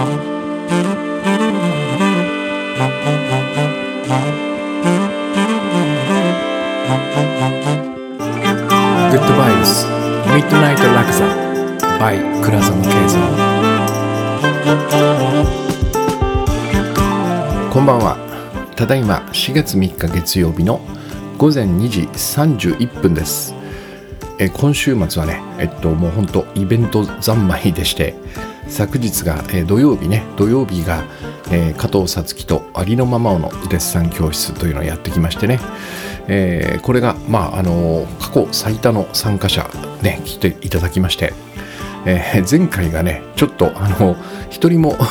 こんばんは。ただいま4月3日月曜日の午前2時31分です。今週末はね、もうほんとイベント三昧でして、昨日が、土曜日が、加藤さつきとありのままをのデッサン教室というのをやってきましてね、これが、過去最多の参加者、ね、来ていただきまして、前回がねちょっと一人も申し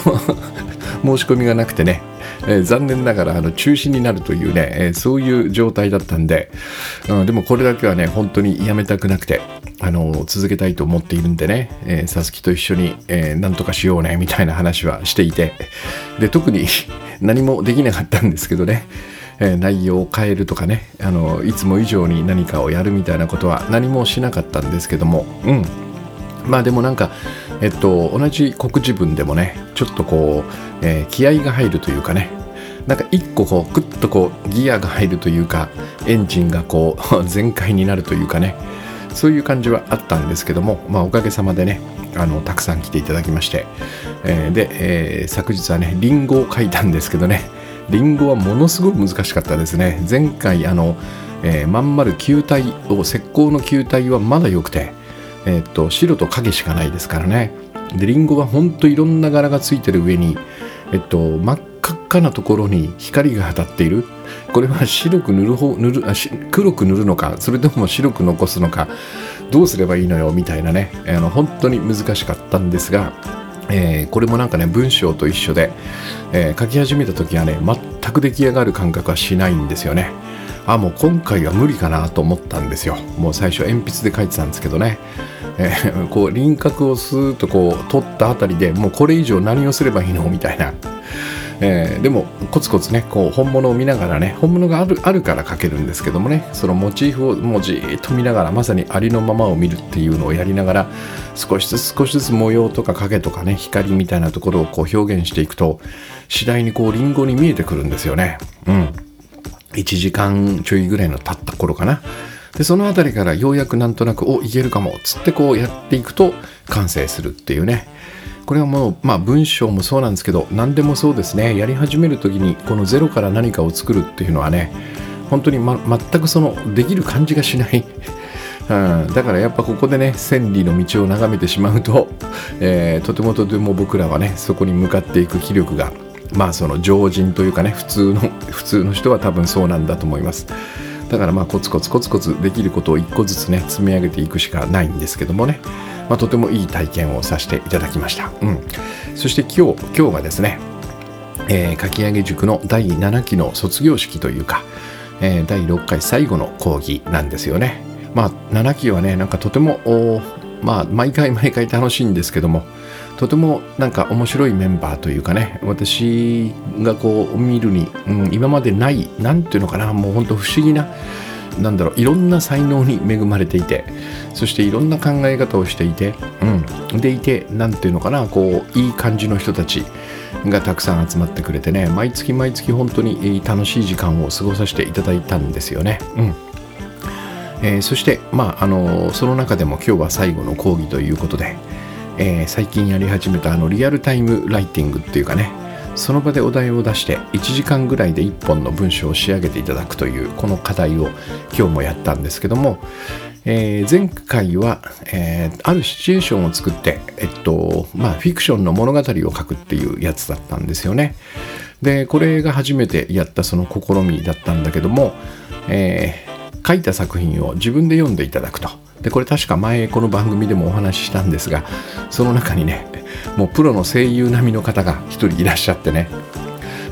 込みがなくてね、残念ながら中止になるというね、そういう状態だったんで、でもこれだけはね本当にやめたくなくて、続けたいと思っているんでね、さつきと一緒に、なんとかしようねみたいな話はしていて、で特に何もできなかったんですけどね、内容を変えるとかね、いつも以上に何かをやるみたいなことは何もしなかったんですけども、まあでもなんか、同じ告知文でもねちょっとこう、気合が入るというかね、なんか一個こうグッとこうギアが入るというか、エンジンがこう全開になるというかね、そういう感じはあったんですけども、まあおかげさまでねたくさん来ていただきまして、で、昨日はねリンゴを書いたんですけどね、リンゴはものすごく難しかったですね。前回まん丸球体を、石膏の球体はまだ良くて、白と影しかないですからね。でリンゴはほんといろんな柄がついてる上に、真っ赤っかなところに光が当たっている。これは白く黒く塗るのか、それとも白く残すのか、どうすればいいのよみたいなね、本当に難しかったんですが、これもなんかね文章と一緒で、書き始めた時はね全く出来上がる感覚はしないんですよね。もう今回は無理かなと思ったんですよ。もう最初鉛筆で書いてたんですけどね、こう輪郭をスーッとこう取ったあたりでもうこれ以上何をすればいいのみたいな、でもコツコツねこう本物を見ながらね、本物があるから書けるんですけどもね、そのモチーフをもうじーっと見ながら、まさにありのままを見るっていうのをやりながら、少しずつ模様とか影とかね、光みたいなところをこう表現していくと、次第にこうリンゴに見えてくるんですよね。1時間ちょいぐらいの経った頃かな。でそのあたりからようやくなんとなくいけるかもつってこうやっていくと完成するっていうね。これはもう文章もそうなんですけど、何でもそうですね。やり始めるときにこのゼロから何かを作るっていうのはね、本当に、全くそのできる感じがしないだからやっぱここでね千里の道を眺めてしまうと、とても僕らはねそこに向かっていく気力が、その常人というかね、普通の人は多分そうなんだと思います。だからコツコツできることを一個ずつね積み上げていくしかないんですけどもね、とてもいい体験をさせていただきました。そして今日がですね、かき上げ塾の第7期の卒業式というか、第6回最後の講義なんですよね。7期はねなんかとても毎回楽しいんですけども、とてもなんか面白いメンバーというかね、私がこう見るに、今までないなんていうのかな、もう本当不思議な、なんだろう、いろんな才能に恵まれていて、そしていろんな考え方をしていて、なんていうのかな、こういい感じの人たちがたくさん集まってくれてね、毎月本当に楽しい時間を過ごさせていただいたんですよね。そして、その中でも今日は最後の講義ということで、最近やり始めたリアルタイムライティングっていうかね、その場でお題を出して1時間ぐらいで1本の文章を仕上げていただくというこの課題を今日もやったんですけども、前回は、あるシチュエーションを作って、フィクションの物語を書くっていうやつだったんですよね。でこれが初めてやったその試みだったんだけども、書いた作品を自分で読んでいただくと。でこれ確か前この番組でもお話ししたんですが、その中にねもうプロの声優並みの方が一人いらっしゃってね、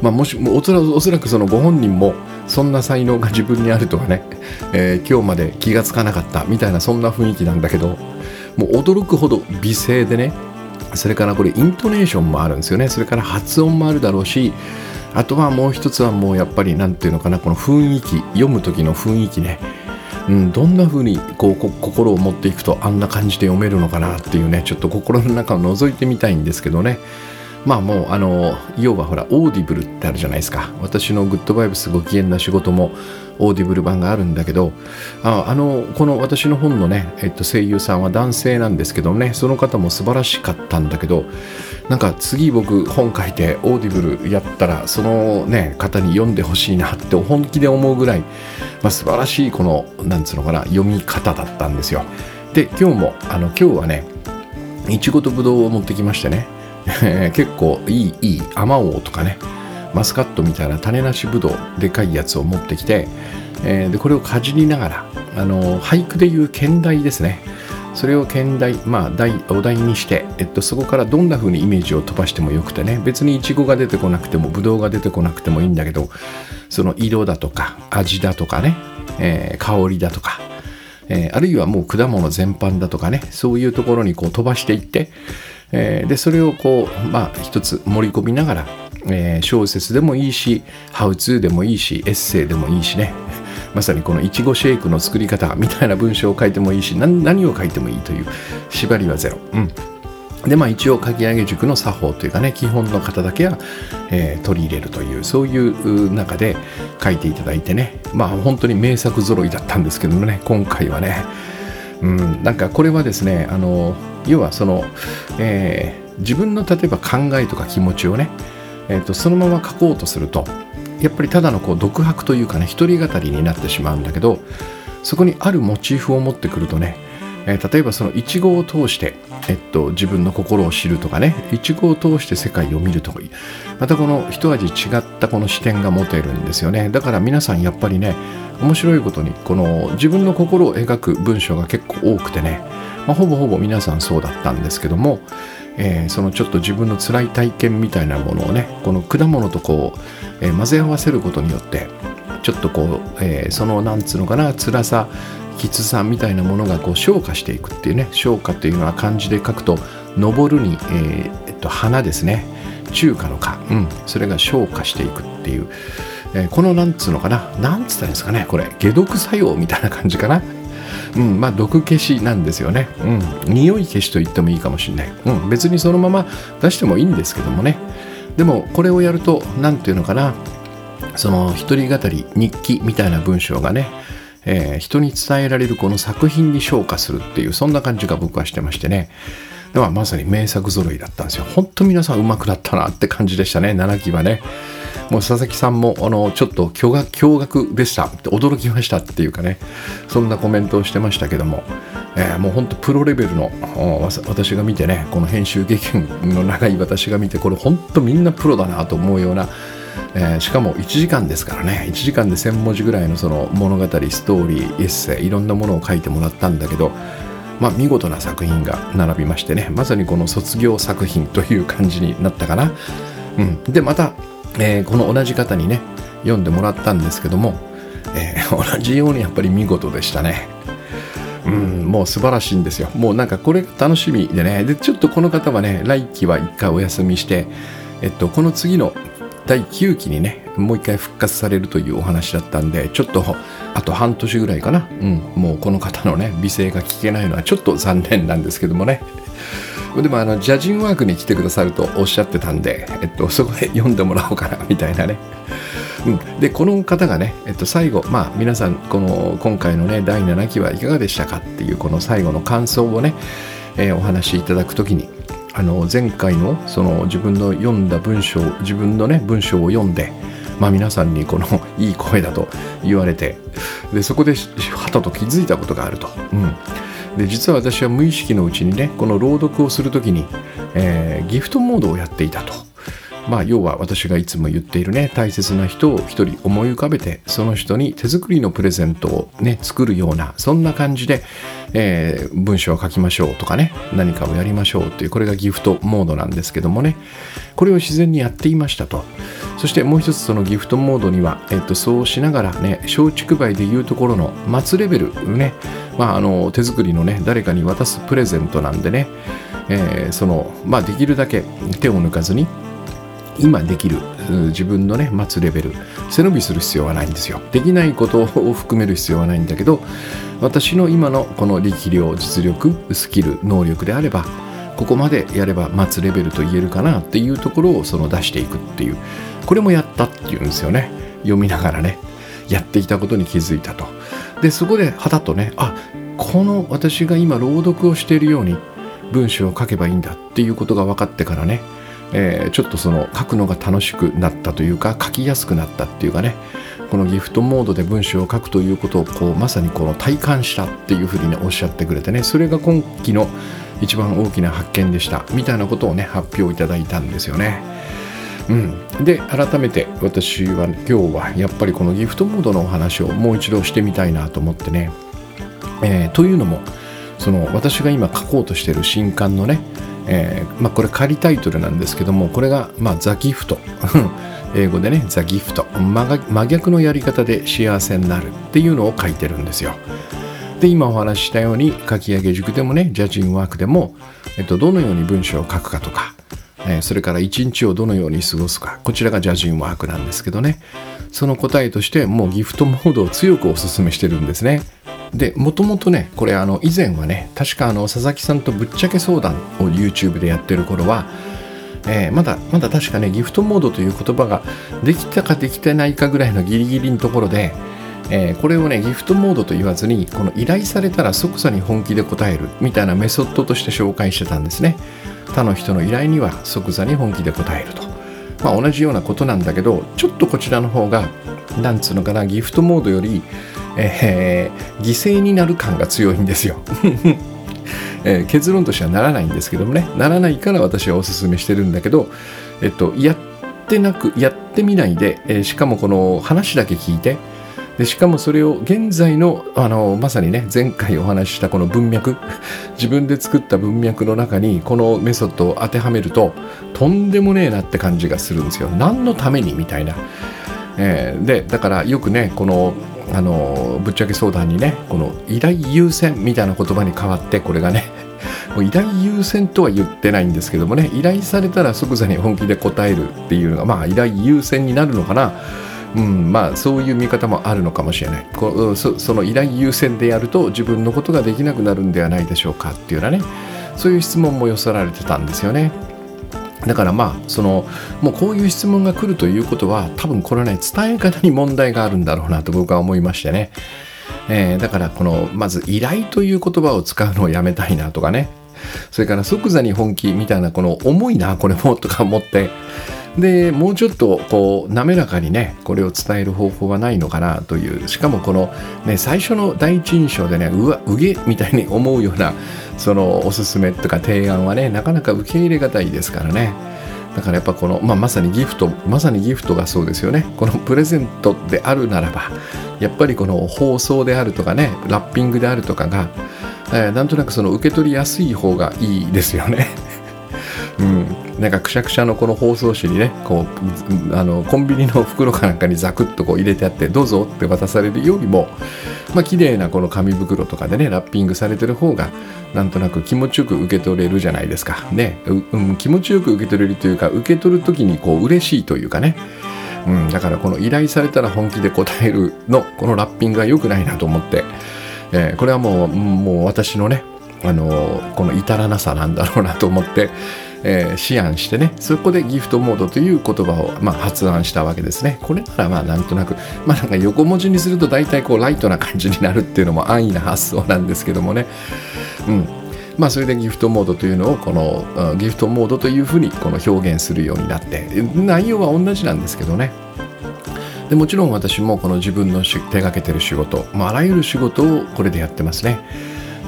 おそらくそのご本人もそんな才能が自分にあるとかね、今日まで気がつかなかったみたいな、そんな雰囲気なんだけど、もう驚くほど美声でね、それからこれイントネーションもあるんですよね。それから発音もあるだろうし、あとはもう一つはもうやっぱりなんていうのかな、この雰囲気、読む時の雰囲気ね、どんな風にこう心を持っていくとあんな感じで読めるのかなっていうね、ちょっと心の中を覗いてみたいんですけどね、まあもう要はほらオーディブルってあるじゃないですか。私のグッドバイブスご機嫌な仕事もオーディブル版があるんだけど、この私の本のね、声優さんは男性なんですけどね、その方も素晴らしかったんだけど、なんか次僕本書いてオーディブルやったらそのね方に読んでほしいなって本気で思うぐらい、素晴らしいこのなんつうのかな読み方だったんですよ。で今日も今日はねいちごとぶどうを持ってきましてね結構いいあまおうとかねマスカットみたいな種なしぶどうでかいやつを持ってきて、でこれをかじりながら俳句でいう兼題ですね、それを兼題、お題にして、そこからどんな風にイメージを飛ばしてもよくてね、別にイチゴが出てこなくてもブドウが出てこなくてもいいんだけど、その色だとか味だとかね、香りだとか、あるいはもう果物全般だとかね、そういうところにこう飛ばしていって、でそれをこう一つ盛り込みながら、小説でもいいしハウツーでもいいしエッセイでもいいしね、まさにこのいちごシェイクの作り方みたいな文章を書いてもいいし、何を書いてもいいという縛りはゼロ、で一応書き上げ塾の作法というかね、基本の方だけは、取り入れるという、そういう中で書いていただいてね、本当に名作揃いだったんですけどもね、今回はね、なんかこれはですね、要はその、自分の例えば考えとか気持ちをね、そのまま書こうとするとやっぱりただのこう独白というかね、一人語りになってしまうんだけど、そこにあるモチーフを持ってくるとね、例えばそのイチゴを通して、自分の心を知るとかね、イチゴを通して世界を見るとか、またこの一味違ったこの視点が持てるんですよね。だから皆さんやっぱりね、面白いことにこの自分の心を描く文章が結構多くてね、ほぼ皆さんそうだったんですけども、そのちょっと自分の辛い体験みたいなものをね、この果物とこう、混ぜ合わせることによってちょっとこう、そのなんつうのかな、辛さきつさみたいなものがこう昇華していくっていうね、昇華というのは漢字で書くと昇るに、花ですね、中華の華、それが昇華していくっていう、このなんつうのかな、なんつったんですかね、これ解毒作用みたいな感じかな、毒消しなんですよね、匂い消しと言ってもいいかもしれない、別にそのまま出してもいいんですけどもね、でもこれをやるとなんていうのかな、その一人語り日記みたいな文章がね、人に伝えられるこの作品に昇華するっていう、そんな感じが僕はしてましてね、ではまさに名作揃いだったんですよ。本当皆さん上手くなったなって感じでしたね、7期はね。もう佐々木さんもちょっと驚愕でしたって驚きましたっていうかね、そんなコメントをしてましたけども、もう本当プロレベルの私が見てね、この編集経験の長い私が見て、これ本当みんなプロだなと思うような、しかも1時間ですからね、1時間で1000文字ぐらいのその物語、ストーリー、エッセイ、いろんなものを書いてもらったんだけど、見事な作品が並びましてね、まさにこの卒業作品という感じになったかな、でまた、この同じ方にね読んでもらったんですけども、同じようにやっぱり見事でしたね。もう素晴らしいんですよ。もうなんかこれ楽しみでね、でちょっとこの方はね、来期は一回お休みして、この次の第9期にねもう一回復活されるというお話だったんで、ちょっとあと半年ぐらいかな、もうこの方のね美声が聞けないのはちょっと残念なんですけどもね、でもジャジンワークに来てくださるとおっしゃってたんで、そこで読んでもらおうかなみたいなね、でこの方がね、最後、皆さんこの今回のね第7期はいかがでしたかっていうこの最後の感想をね、お話しいただくときに、前回のその自分の読んだ文章、自分のね文章を読んで、皆さんにこのいい声だと言われて、でそこではたと気づいたことがあると、で実は私は無意識のうちにねこの朗読をするときに、ギフトモードをやっていたと、要は私がいつも言っているね、大切な人を一人思い浮かべてその人に手作りのプレゼントをね作るような、そんな感じで、文章を書きましょうとかね、何かをやりましょうという、これがギフトモードなんですけどもね、これを自然にやっていましたと。そしてもう一つ、そのギフトモードには、そうしながらね、松竹梅でいうところの松レベルね、手作りのね誰かに渡すプレゼントなんでね、できるだけ手を抜かずに今できる自分のね待つレベル、背伸びする必要はないんですよ。できないことを含める必要はないんだけど、私の今のこの力量、実力、スキル、能力であればここまでやれば松レベルと言えるかなっていうところをその出していくっていう、これもやったっていうんですよね。読みながらね、やっていたことに気づいたと。でそこではたとね、あ、この私が今朗読をしているように文章を書けばいいんだっていうことが分かってからね、ちょっとその書くのが楽しくなったというか、書きやすくなったっていうかね、このギフトモードで文章を書くということをこうまさにこの体感したっていうふうにねおっしゃってくれてね、それが今期の一番大きな発見でしたみたいなことをね発表いただいたんですよね。で改めて私は今日はやっぱりこのギフトモードのお話をもう一度してみたいなと思ってね、というのもその私が今書こうとしている新刊のね、これ仮タイトルなんですけども、これが、ザ・ギフト英語でねザ・ギフト、真逆のやり方で幸せになるっていうのを書いてるんですよ。で今お話ししたように書き上げ塾でもねジャジンワークでも、どのように文章を書くかとか、それから一日をどのように過ごすか、こちらがジャジンワークなんですけどね、その答えとしてもうギフトモードを強くおすすめしてるんですね。でもともとねこれ以前はね確か佐々木さんとぶっちゃけ相談を YouTube でやってる頃は、まだ確かねギフトモードという言葉ができたかできてないかぐらいのギリギリのところで、これをねギフトモードと言わずに、この依頼されたら即座に本気で答えるみたいなメソッドとして紹介してたんですね。他の人の依頼には即座に本気で答えると、同じようなことなんだけど、ちょっとこちらの方がなんつうのかな、ギフトモードより犠牲になる感が強いんですよ、結論としてはならないんですけどもね、ならないから私はおすすめしてるんだけど、やってみないで、しかもこの話だけ聞いて、でしかもそれを現在の、まさにね前回お話ししたこの文脈自分で作った文脈の中にこのメソッドを当てはめると、とんでもねえなって感じがするんですよ。何のためにみたいな、でだからよくねこのぶっちゃけ相談にね、この依頼優先みたいな言葉に変わって、これがねもう依頼優先とは言ってないんですけどもね、依頼されたら即座に本気で答えるっていうのが、依頼優先になるのかな、そういう見方もあるのかもしれない。その依頼優先でやると自分のことができなくなるんではないでしょうかっていうようなね、そういう質問も寄せられてたんですよね。だからもうこういう質問が来るということは、多分これはね伝え方に問題があるんだろうなと僕は思いましてね、だからこのまず依頼という言葉を使うのをやめたいなとかね、それから即座に本気みたいな、この重いなこれもとか思って、でもうちょっとこう滑らかにねこれを伝える方法はないのかなという、しかもこの、最初の第一印象でねうげみたいに思うようなそのおすすめとか提案はね、なかなか受け入れがたいですからね。だからやっぱこの、まさにギフトがそうですよね。このプレゼントであるならば、やっぱりこの包装であるとかね、ラッピングであるとかが、なんとなくその受け取りやすい方がいいですよねなんかくしゃくしゃのこの包装紙にね、こうコンビニの袋かなんかにザクッとこう入れてあってどうぞって渡されるよりも、綺麗なこの紙袋とかでねラッピングされてる方がなんとなく気持ちよく受け取れるじゃないですかね、気持ちよく受け取れるというか、受け取る時にこう嬉しいというかね、だからこの依頼されたら本気で答えるのこのラッピングは良くないなと思って、これはもう私のねこの至らなさなんだろうなと思って、思案してね、そこでギフトモードという言葉を、発案したわけですね。これならなんとなく、なんか横文字にすると大体こうライトな感じになるっていうのも安易な発想なんですけどもね、それでギフトモードというのをこのギフトモードというふうにこの表現するようになって、内容は同じなんですけどね。でもちろん私もこの自分の手掛けてる仕事、あらゆる仕事をこれでやってますね。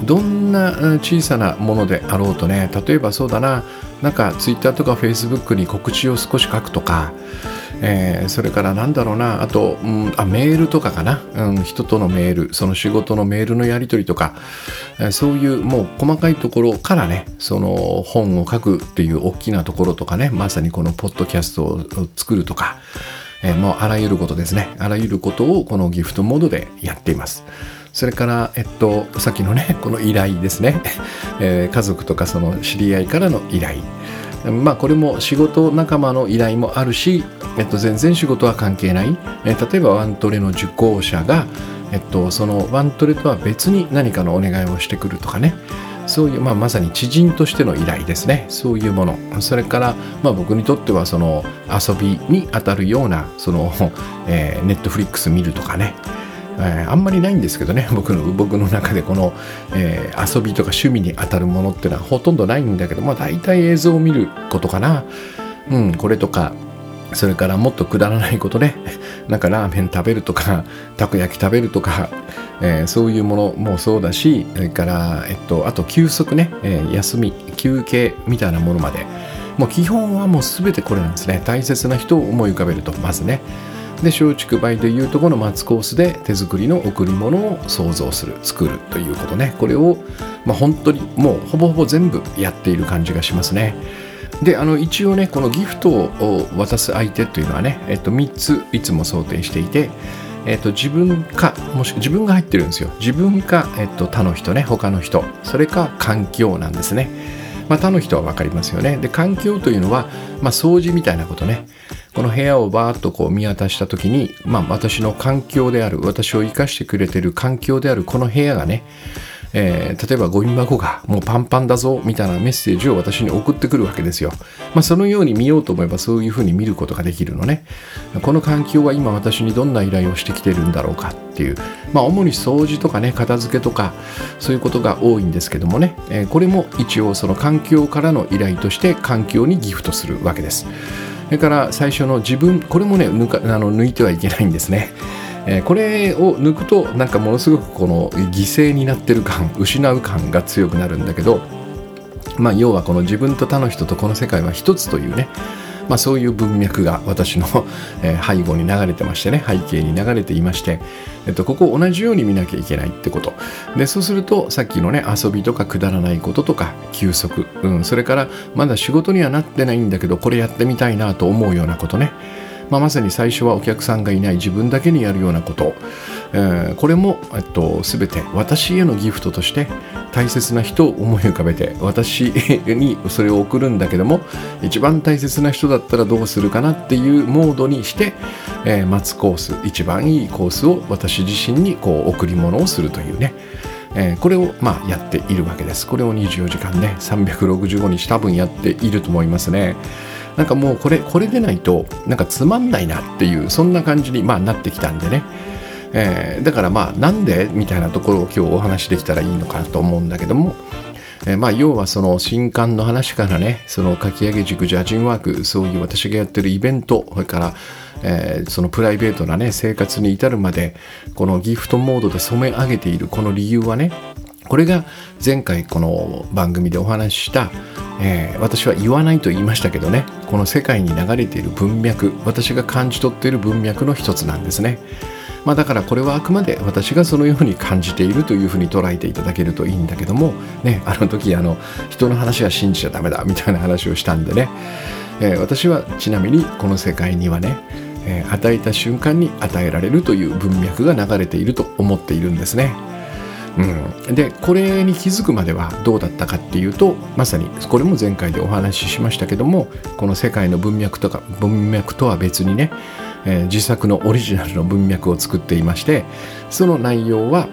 どんな小さなものであろうとね、例えばそうだな、なんかツイッターとかフェイスブックに告知を少し書くとか、それからなんだろうな、あと、メールとかかな、人とのメール、その仕事のメールのやり取りとか、そういうもう細かいところからね、その本を書くっていう大きなところとかね、まさにこのポッドキャストを作るとか、もうあらゆることですね、あらゆることをこのギフトモードでやっています。それから、さっきのねこの依頼ですね家族とかその知り合いからの依頼、これも仕事仲間の依頼もあるし、全然仕事は関係ない、例えばワントレの受講者が、そのワントレとは別に何かのお願いをしてくるとかね、そういう、まさに知人としての依頼ですね。そういうもの、それから、僕にとってはその遊びに当たるようなその、Netflix 見るとかね、あんまりないんですけどね、僕の中でこの、遊びとか趣味に当たるものっていうのはほとんどないんだけど、大体映像を見ることかな。これとか、それからもっとくだらないことね、なんかラーメン食べるとか、たこ焼き食べるとか、そういうものもそうだし、それから、あと休息ね、休み、休憩みたいなものまで、もう基本はもう全てこれなんですね。大切な人を思い浮かべると、まずね。で、松竹梅というところの松コースで手作りの贈り物を創造する、作るということね。これを、本当にもうほぼほぼ全部やっている感じがしますね。で、一応ね、このギフトを渡す相手というのはね、3ついつも想定していて、自分か、もし自分が入ってるんですよ。自分か、他の人ね、他の人、それか環境なんですね。他の人は分かりますよね。で、環境というのは、掃除みたいなことね。この部屋をバーッとこう見渡した時に、私の環境である、私を生かしてくれてる環境であるこの部屋がね、例えばゴミ箱がもうパンパンだぞみたいなメッセージを私に送ってくるわけですよ。そのように見ようと思えばそういうふうに見ることができるのね。この環境は今私にどんな依頼をしてきてるんだろうかっていう、主に掃除とかね、片付けとかそういうことが多いんですけどもね、これも一応その環境からの依頼として環境にギフトするわけです。それから最初の自分、これもね、抜いてはいけないんですね。これを抜くとなんかものすごくこの犠牲になってる感、失う感が強くなるんだけど、要はこの自分と他の人とこの世界は一つというね、そういう文脈が私の背後に流れてましてね、背景に流れていまして、ここを同じように見なきゃいけないってことで、そうするとさっきのね、遊びとかくだらないこととか休息、それからまだ仕事にはなってないんだけどこれやってみたいなと思うようなことね、まさに最初はお客さんがいない自分だけにやるようなこと、これも、全て私へのギフトとして大切な人を思い浮かべて私にそれを送るんだけども、一番大切な人だったらどうするかなっていうモードにして、松コース、一番いいコースを私自身にこう贈り物をするというね、これをやっているわけです。これを24時間ね、365日多分やっていると思いますね。なんかもうこれでないとなんかつまんないなっていう、そんな感じになってきたんでね、だからなんでみたいなところを今日お話できたらいいのかなと思うんだけども、要はその新刊の話からね、その書き上げ塾、ジャージンワーク、そういう私がやってるイベント、それから、そのプライベートなね、生活に至るまでこのギフトモードで染め上げているこの理由はね、これが前回この番組でお話しした、私は言わないと言いましたけどね、この世界に流れている文脈、私が感じ取っている文脈の一つなんですね。だからこれはあくまで私がそのように感じているというふうに捉えていただけるといいんだけども、ね、あの時人の話は信じちゃダメだみたいな話をしたんでね、私はちなみにこの世界にはね、与えた瞬間に与えられるという文脈が流れていると思っているんですね。で、これに気づくまではどうだったかっていうと、まさにこれも前回でお話ししましたけども、この世界の文脈とは別にね、自作のオリジナルの文脈を作っていまして、その内容は、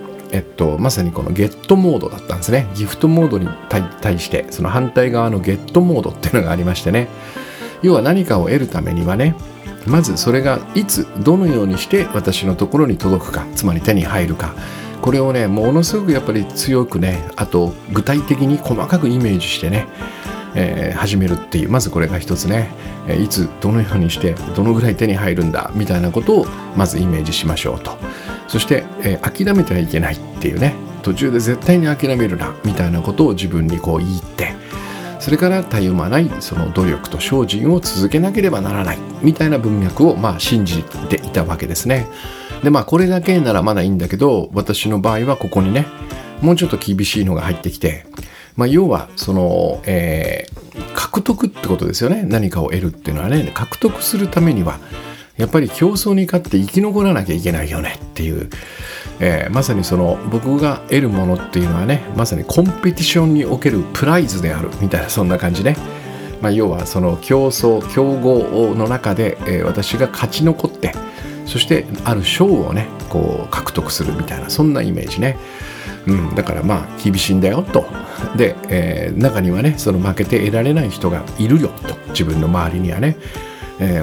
まさにこのゲットモードだったんですね。ギフトモードに対してその反対側のゲットモードっていうのがありましてね、要は何かを得るためにはね、まずそれがいつどのようにして私のところに届くか、つまり手に入るか、これをね、ものすごくやっぱり強くね、あと具体的に細かくイメージしてね、始めるっていう、まずこれが一つね、いつどのようにしてどのぐらい手に入るんだみたいなことをまずイメージしましょうと。そして、諦めてはいけないっていうね、途中で絶対に諦めるなみたいなことを自分にこう言って、それからたゆまないその努力と精進を続けなければならないみたいな文脈を信じていたわけですね。で、これだけならまだいいんだけど、私の場合はここにね、もうちょっと厳しいのが入ってきて、要はその、獲得ってことですよね。何かを得るっていうのはね、獲得するためにはやっぱり競争に勝って生き残らなきゃいけないよねっていう、まさにその僕が得るものっていうのはね、まさにコンペティションにおけるプライズであるみたいな、そんな感じね。要はその競合の中で、私が勝ち残って、そしてある賞をねこう獲得するみたいな、そんなイメージね。うん、だからまあ厳しいんだよと。で、中にはね、その負けて得られない人がいるよと。自分の周りにはね、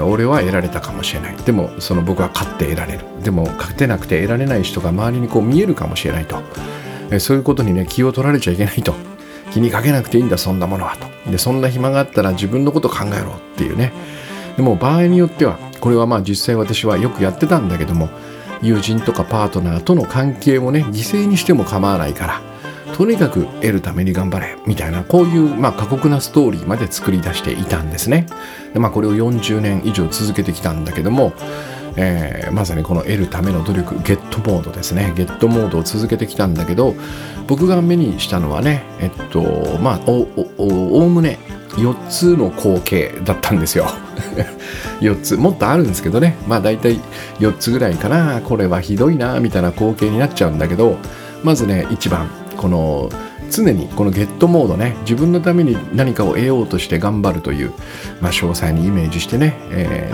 俺は得られたかもしれない、でもその僕は勝って得られる、でも勝てなくて得られない人が周りにこう見えるかもしれないと、そういうことにね気を取られちゃいけないと、気にかけなくていいんだそんなものはと。でそんな暇があったら自分のことを考えろっていうね。でも場合によってはこれはまあ実際私はよくやってたんだけども、友人とかパートナーとの関係をね犠牲にしても構わないから、とにかく得るために頑張れみたいな、こういうまあ過酷なストーリーまで作り出していたんですね。でまあこれを40年以上続けてきたんだけども、まさにこの得るための努力、ゲットモードですね。ゲットモードを続けてきたんだけど、僕が目にしたのはね、まあおおむね4つの光景だったんですよ4つもっとあるんですけどね、まあ大体4つぐらいかな、これはひどいなみたいな光景になっちゃうんだけど、まずね1番、この常にこのゲットモードね、自分のために何かを得ようとして頑張るという、まあ、詳細にイメージしてね、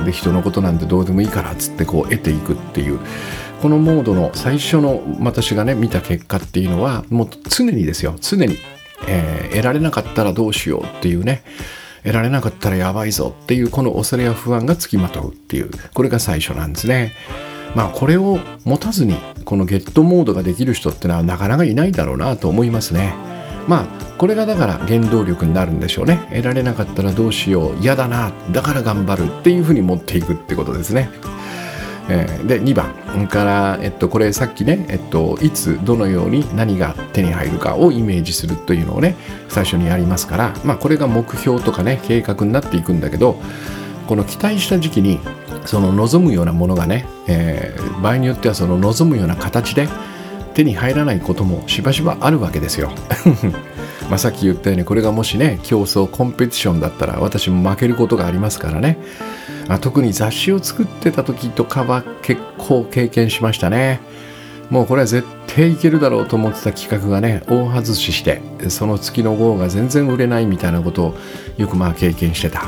で人のことなんてどうでもいいからっつってこう得ていくっていう、このモードの最初の私がね見た結果っていうのは、もう常にですよ、常に、得られなかったらどうしようっていうね、得られなかったらやばいぞっていう、この恐れや不安がつきまとうっていう、これが最初なんですね。まあこれを持たずにこのゲットモードができる人ってのはなかなかいないだろうなと思いますね。まあこれがだから原動力になるんでしょうね。得られなかったらどうしよう、嫌だな、だから頑張るっていうふうに持っていくってことですね。で2番から、これさっきね、いつどのように何が手に入るかをイメージするというのをね最初にやりますから、まあこれが目標とかね計画になっていくんだけど、この期待した時期にその望むようなものがね、場合によってはその望むような形で手に入らないこともしばしばあるわけですよまあさっき言ったように、これがもしね競争コンペティションだったら私も負けることがありますからね、まあ、特に雑誌を作ってた時とかは結構経験しましたね。もうこれは絶対いけるだろうと思ってた企画がね大外しして、その月の号が全然売れないみたいなことをよくまあ経験してた。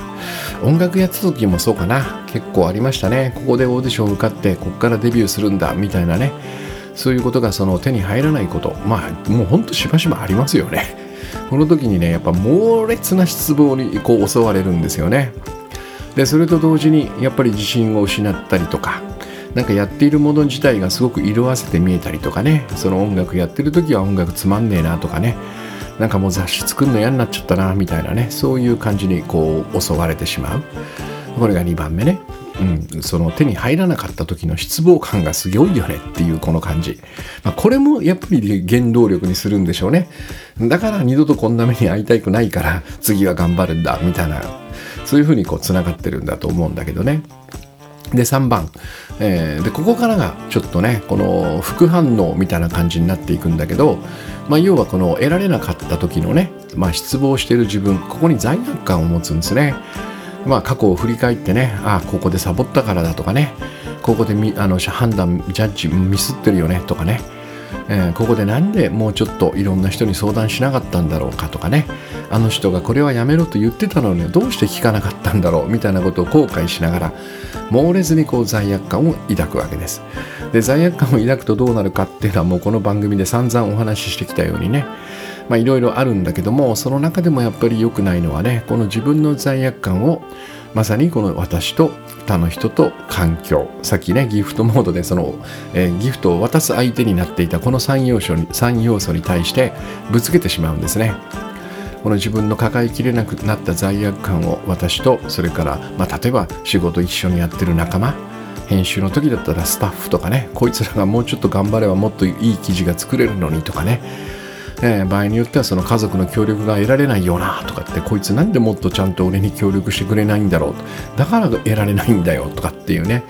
音楽やってた時もそうかな、結構ありましたね。ここでオーディション受かってここからデビューするんだみたいなね、そういうことがその手に入らないこと、まあもうほんとしばしばありますよね。この時にねやっぱ猛烈な失望にこう襲われるんですよね。でそれと同時にやっぱり自信を失ったりとか、なんかやっているもの自体がすごく色あせて見えたりとかね、その音楽やってる時は音楽つまんねえなとかね、なんかもう雑誌作るの嫌になっちゃったなみたいなね、そういう感じにこう襲われてしまう。これが2番目ね、うん、その手に入らなかった時の失望感がすごいよねっていうこの感じ、まあ、これもやっぱり原動力にするんでしょうね。だから二度とこんな目に遭いたくないから次は頑張るんだみたいな、そういうふうにこうつながってるんだと思うんだけどね。で3番、でここからがちょっとねこの副反応みたいな感じになっていくんだけど、まあ、要はこの得られなかった時のね、まあ、失望している自分、ここに罪悪感を持つんですね。まあ過去を振り返ってね、あここでサボったからだとかね、ここで判断ジャッジミスってるよねとかね、ここでなんでもうちょっといろんな人に相談しなかったんだろうかとかね、あの人がこれはやめろと言ってたのにどうして聞かなかったんだろうみたいなことを後悔しながら猛烈にこう罪悪感を抱くわけです。で罪悪感を抱くとどうなるかっていうのはもうこの番組で散々お話ししてきたようにね、まあいろいろあるんだけども、その中でもやっぱり良くないのはね、この自分の罪悪感をまさにこの私と他の人と環境、さっきねギフトモードでその、ギフトを渡す相手になっていたこの3要素に対してぶつけてしまうんですね。この自分の抱えきれなくなった罪悪感を私と、それから、まあ、例えば仕事一緒にやってる仲間、編集の時だったらスタッフとかね、こいつらがもうちょっと頑張ればもっといい記事が作れるのにとかね、場合によってはその家族の協力が得られないよなとかって、こいつなんでもっとちゃんと俺に協力してくれないんだろう、だから得られないんだよとかっていうね。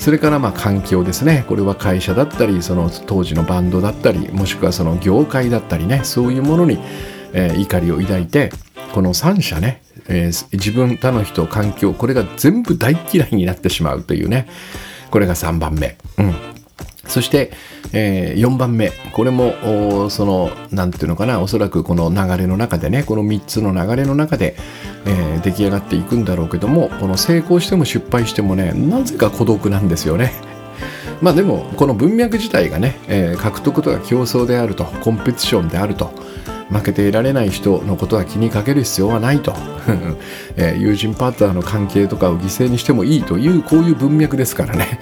それからまあ環境ですね、これは会社だったりその当時のバンドだったり、もしくはその業界だったりね、そういうものに、怒りを抱いて、この3者ね、自分、他の人、環境、これが全部大嫌いになってしまうというね、これが3番目、うん、そして4番目、これもそのなんていうのかな、おそらくこの流れの中でね、この3つの流れの中で、出来上がっていくんだろうけども、この成功しても失敗してもね、なぜか孤独なんですよねまあでもこの文脈自体がね、獲得とか競争であると、コンペティションであると、負けていられない人のことは気にかける必要はないと友人パートナーの関係とかを犠牲にしてもいいという、こういう文脈ですからね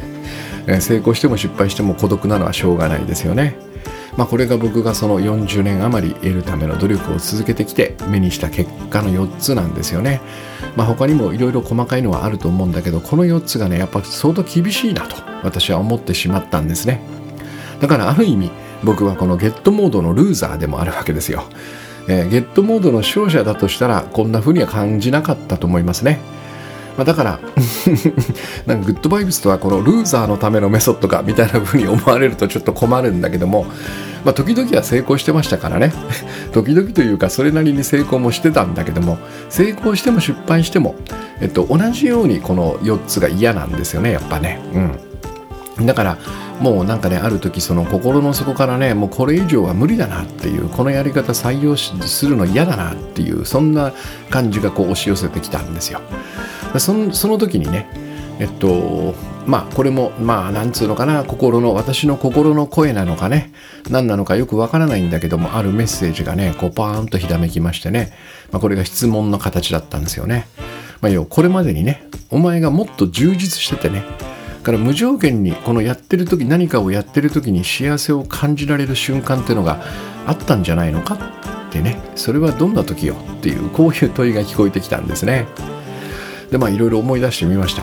成功しても失敗しても孤独なのはしょうがないですよね。まあ、これが僕がその40年余り得るための努力を続けてきて目にした結果の4つなんですよね。まあ、他にもいろいろ細かいのはあると思うんだけど、この4つがねやっぱ相当厳しいなと私は思ってしまったんですね。だからある意味僕はこのゲットモードのルーザーでもあるわけですよ。ゲットモードの勝者だとしたらこんな風には感じなかったと思いますね。まあ、だからなんかグッドバイブスとはこのルーザーのためのメソッドかみたいな風に思われるとちょっと困るんだけども、まあ、時々は成功してましたからね時々というかそれなりに成功もしてたんだけども、成功しても失敗しても、同じようにこの4つが嫌なんですよねやっぱね。だからもうなんかね、ある時その心の底からね、もうこれ以上は無理だなっていう、このやり方採用するの嫌だなっていう、そんな感じがこう押し寄せてきたんですよ。その時にね、まあこれもまあなんつうのかな、私の心の声なのかね、何なのかよくわからないんだけども、あるメッセージがねこうパーンとひらめきましてね、まあ、これが質問の形だったんですよね。まあ、要はこれまでにねお前がもっと充実しててね、から無条件にこのやってる時、何かをやってる時に幸せを感じられる瞬間っていうのがあったんじゃないのかってね、それはどんな時よっていう、こういう問いが聞こえてきたんですね。でまあいろいろ思い出してみました。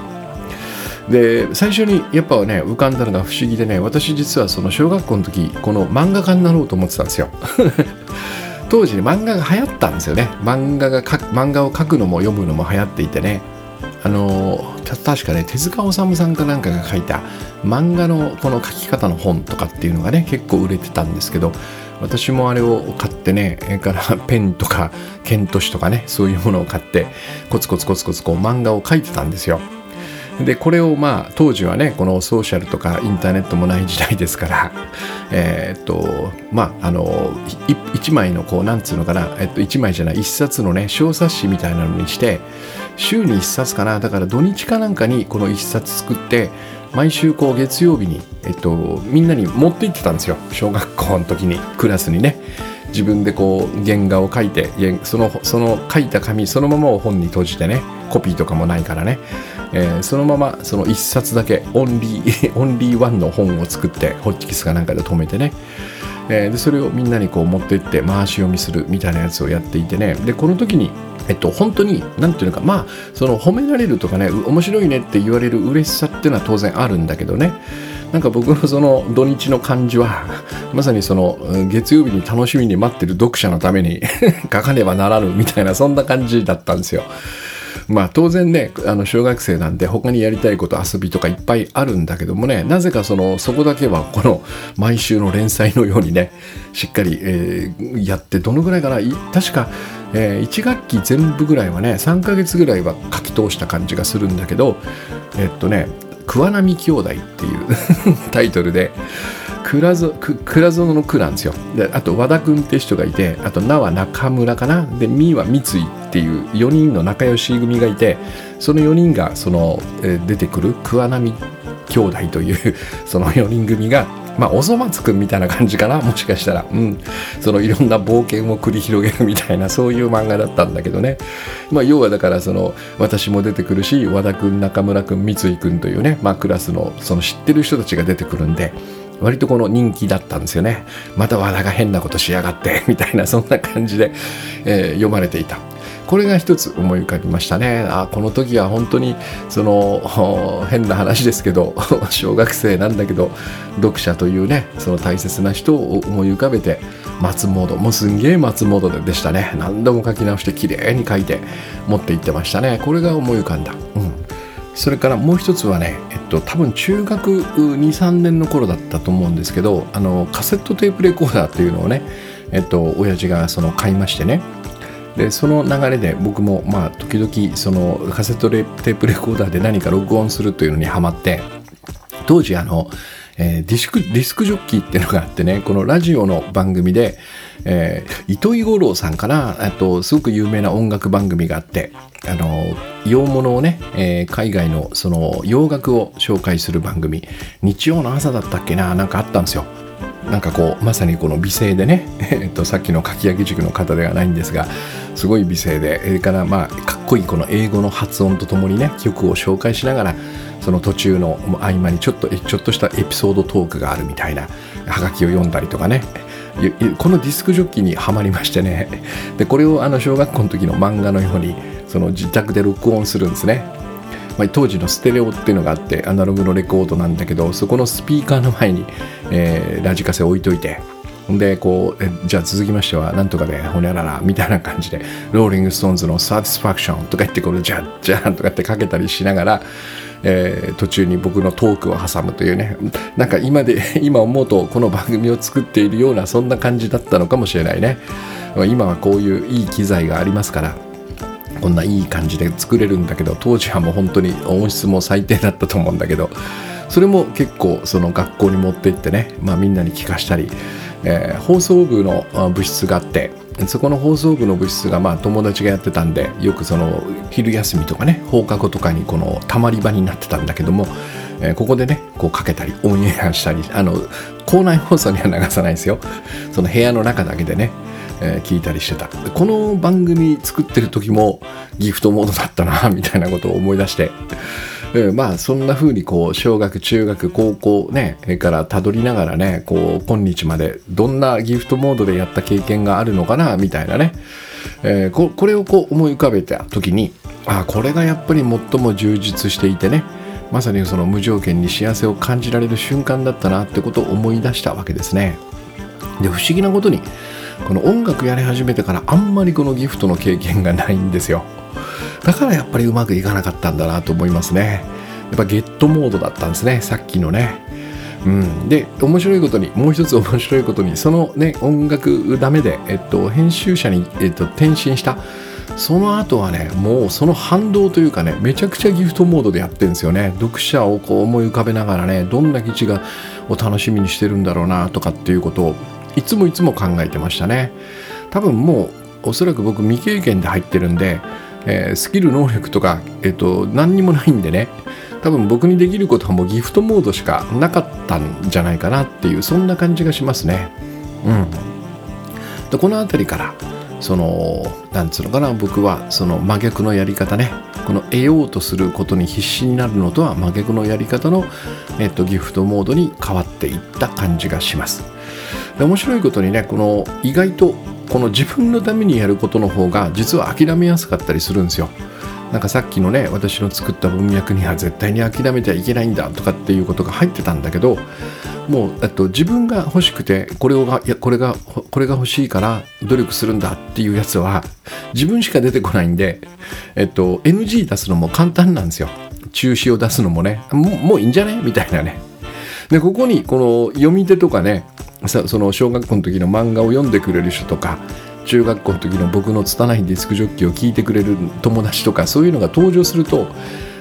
で最初にやっぱね浮かんだのが不思議でね、私実はその小学校の時この漫画家になろうと思ってたんですよ当時漫画が流行ったんですよね。漫画を描くのも読むのも流行っていてね、確かね手塚治虫さんかなんかが書いた漫画のこの書き方の本とかっていうのがね結構売れてたんですけど、私もあれを買ってね、からペンとか剣としとかね、そういうものを買ってコツコツこう漫画を書いてたんですよ。でこれをまあ当時はねこのソーシャルとかインターネットもない時代ですから、まあ一枚のこうなんつうのかな、一枚じゃない一冊のね小冊子みたいなのにして週に一冊かな、だから土日かなんかにこの一冊作って毎週こう月曜日に、みんなに持って行ってたんですよ。小学校の時にクラスにね自分でこう原画を描いて、その描いた紙そのままを本に閉じてね、コピーとかもないからね、そのままその一冊だけオンリーワンの本を作ってホッチキスかなんかで留めてね、でそれをみんなにこう持って行って回し読みするみたいなやつをやっていてね、でこの時に本当に何ていうのか、まあその褒められるとかね、面白いねって言われる嬉しさっていうのは当然あるんだけどね、なんか僕のその土日の感じはまさにその月曜日に楽しみに待ってる読者のために書かねばならぬみたいな、そんな感じだったんですよ。まあ当然ね小学生なんで他にやりたいこと遊びとかいっぱいあるんだけどもね、なぜかそこだけはこの毎週の連載のようにねしっかり、やって、どのぐらいかな、確か、1学期全部ぐらいはね3ヶ月ぐらいは書き通した感じがするんだけど、桑波兄弟っていうタイトルで倉園の区なんですよ。であと和田くんって人がいて、あと名は中村かな、でみは三井っていう4人の仲良し組がいて、その4人がその、出てくる桑波兄弟というその4人組が、まあおそ松くんみたいな感じかな、もしかしたら、そのいろんな冒険を繰り広げるみたいな、そういう漫画だったんだけどね。まあ要はだからその私も出てくるし、和田くん、中村くん、三井くんというね、まあクラスのその知ってる人たちが出てくるんで、割とこの人気だったんですよね。また和田が変なことしやがってみたいな、そんな感じで、読まれていた。これが一つ思い浮かびましたね。あ、この時は本当にその変な話ですけど小学生なんだけど読者というねその大切な人を思い浮かべて、松本もうすんげえ松本でしたね。何度も書き直して綺麗に書いて持って行ってましたね。これが思い浮かんだ。それからもう一つはね、多分中学 2,3 年の頃だったと思うんですけど、カセットテープレコーダーっていうのをね、親父がその買いましてね、でその流れで僕もまあ時々そのカセットテープレコーダーで何か録音するというのにハマって、当時ディスクジョッキーっていうのがあってね、このラジオの番組で糸井五郎さんからすごく有名な音楽番組があって洋物をね、海外のその洋楽を紹介する番組、日曜の朝だったっけな、なんかあったんですよ。なんかこうまさにこの美声でね、さっきのかき揚げ塾の方ではないんですが、すごい美声で、それからまあかっこいいこの英語の発音とともにね曲を紹介しながら、その途中の合間にちょっとしたエピソードトークがあるみたいなハガキを読んだりとかね、このディスクジョッキにはまりましてね、でこれを小学校の時の漫画のようにその自宅で録音するんですね。まあ、当時のステレオっていうのがあってアナログのレコードなんだけど、そこのスピーカーの前に、ラジカセ置いといて、でこうじゃあ続きましてはなんとかでほにゃららみたいな感じでローリングストーンズのサティスファクションとか言って、これじゃんじゃんとかってかけたりしながら、途中に僕のトークを挟むというね、なんか今思うとこの番組を作っているようなそんな感じだったのかもしれないね。今はこういういい機材がありますからこんないい感じで作れるんだけど、当時はもう本当に音質も最低だったと思うんだけど、それも結構その学校に持って行ってね、まあ、みんなに聞かしたり、放送部の部室があって、そこの放送部の部室がまあ友達がやってたんで、よくその昼休みとかね放課後とかにこのたまり場になってたんだけども、ここでねこうかけたりオンエアしたり、校内放送には流さないですよ、その部屋の中だけでね聞いたりしてた。この番組作ってる時もギフトモードだったなみたいなことを思い出して、まあそんな風にこう小学中学高校ねからたどりながらね、こう今日までどんなギフトモードでやった経験があるのかなみたいなね、これをこう思い浮かべた時に、あ、これがやっぱり最も充実していてね、まさにその無条件に幸せを感じられる瞬間だったなってことを思い出したわけですね。で不思議なことにこの音楽やり始めてからあんまりこのギフトの経験がないんですよ。だからやっぱりうまくいかなかったんだなと思いますね。やっぱゲットモードだったんですね、さっきのね。で面白いことにそのね音楽ダメで、編集者に、転身したその後はね、もうその反動というかね、めちゃくちゃギフトモードでやってるんですよね。読者をこう思い浮かべながらね、どんな記事を楽しみにしてるんだろうなとかっていうことをいつも考えてましたね。多分もうおそらく僕未経験で入ってるんで、スキル能力とか、何にもないんでね、多分僕にできることはもうギフトモードしかなかったんじゃないかなっていう、そんな感じがしますね。でこのあたりからそのなんつうのかな、僕はその真逆のやり方ね、この得ようとすることに必死になるのとは真逆のやり方の、ギフトモードに変わっていった感じがします。で面白いことにね、この意外とこの自分のためにやることの方が実は諦めやすかったりするんですよ。なんかさっきのね、私の作った文脈には絶対に諦めてはいけないんだとかっていうことが入ってたんだけど、もう自分が欲しくてこれが欲しいから努力するんだっていうやつは自分しか出てこないんで、NG 出すのも簡単なんですよ。中止を出すのもね、もういいんじゃねみたいなね。でここにこの読み手とかね、その小学校の時の漫画を読んでくれる人とか、中学校の時の僕の拙いディスクジョッキを聞いてくれる友達とか、そういうのが登場すると、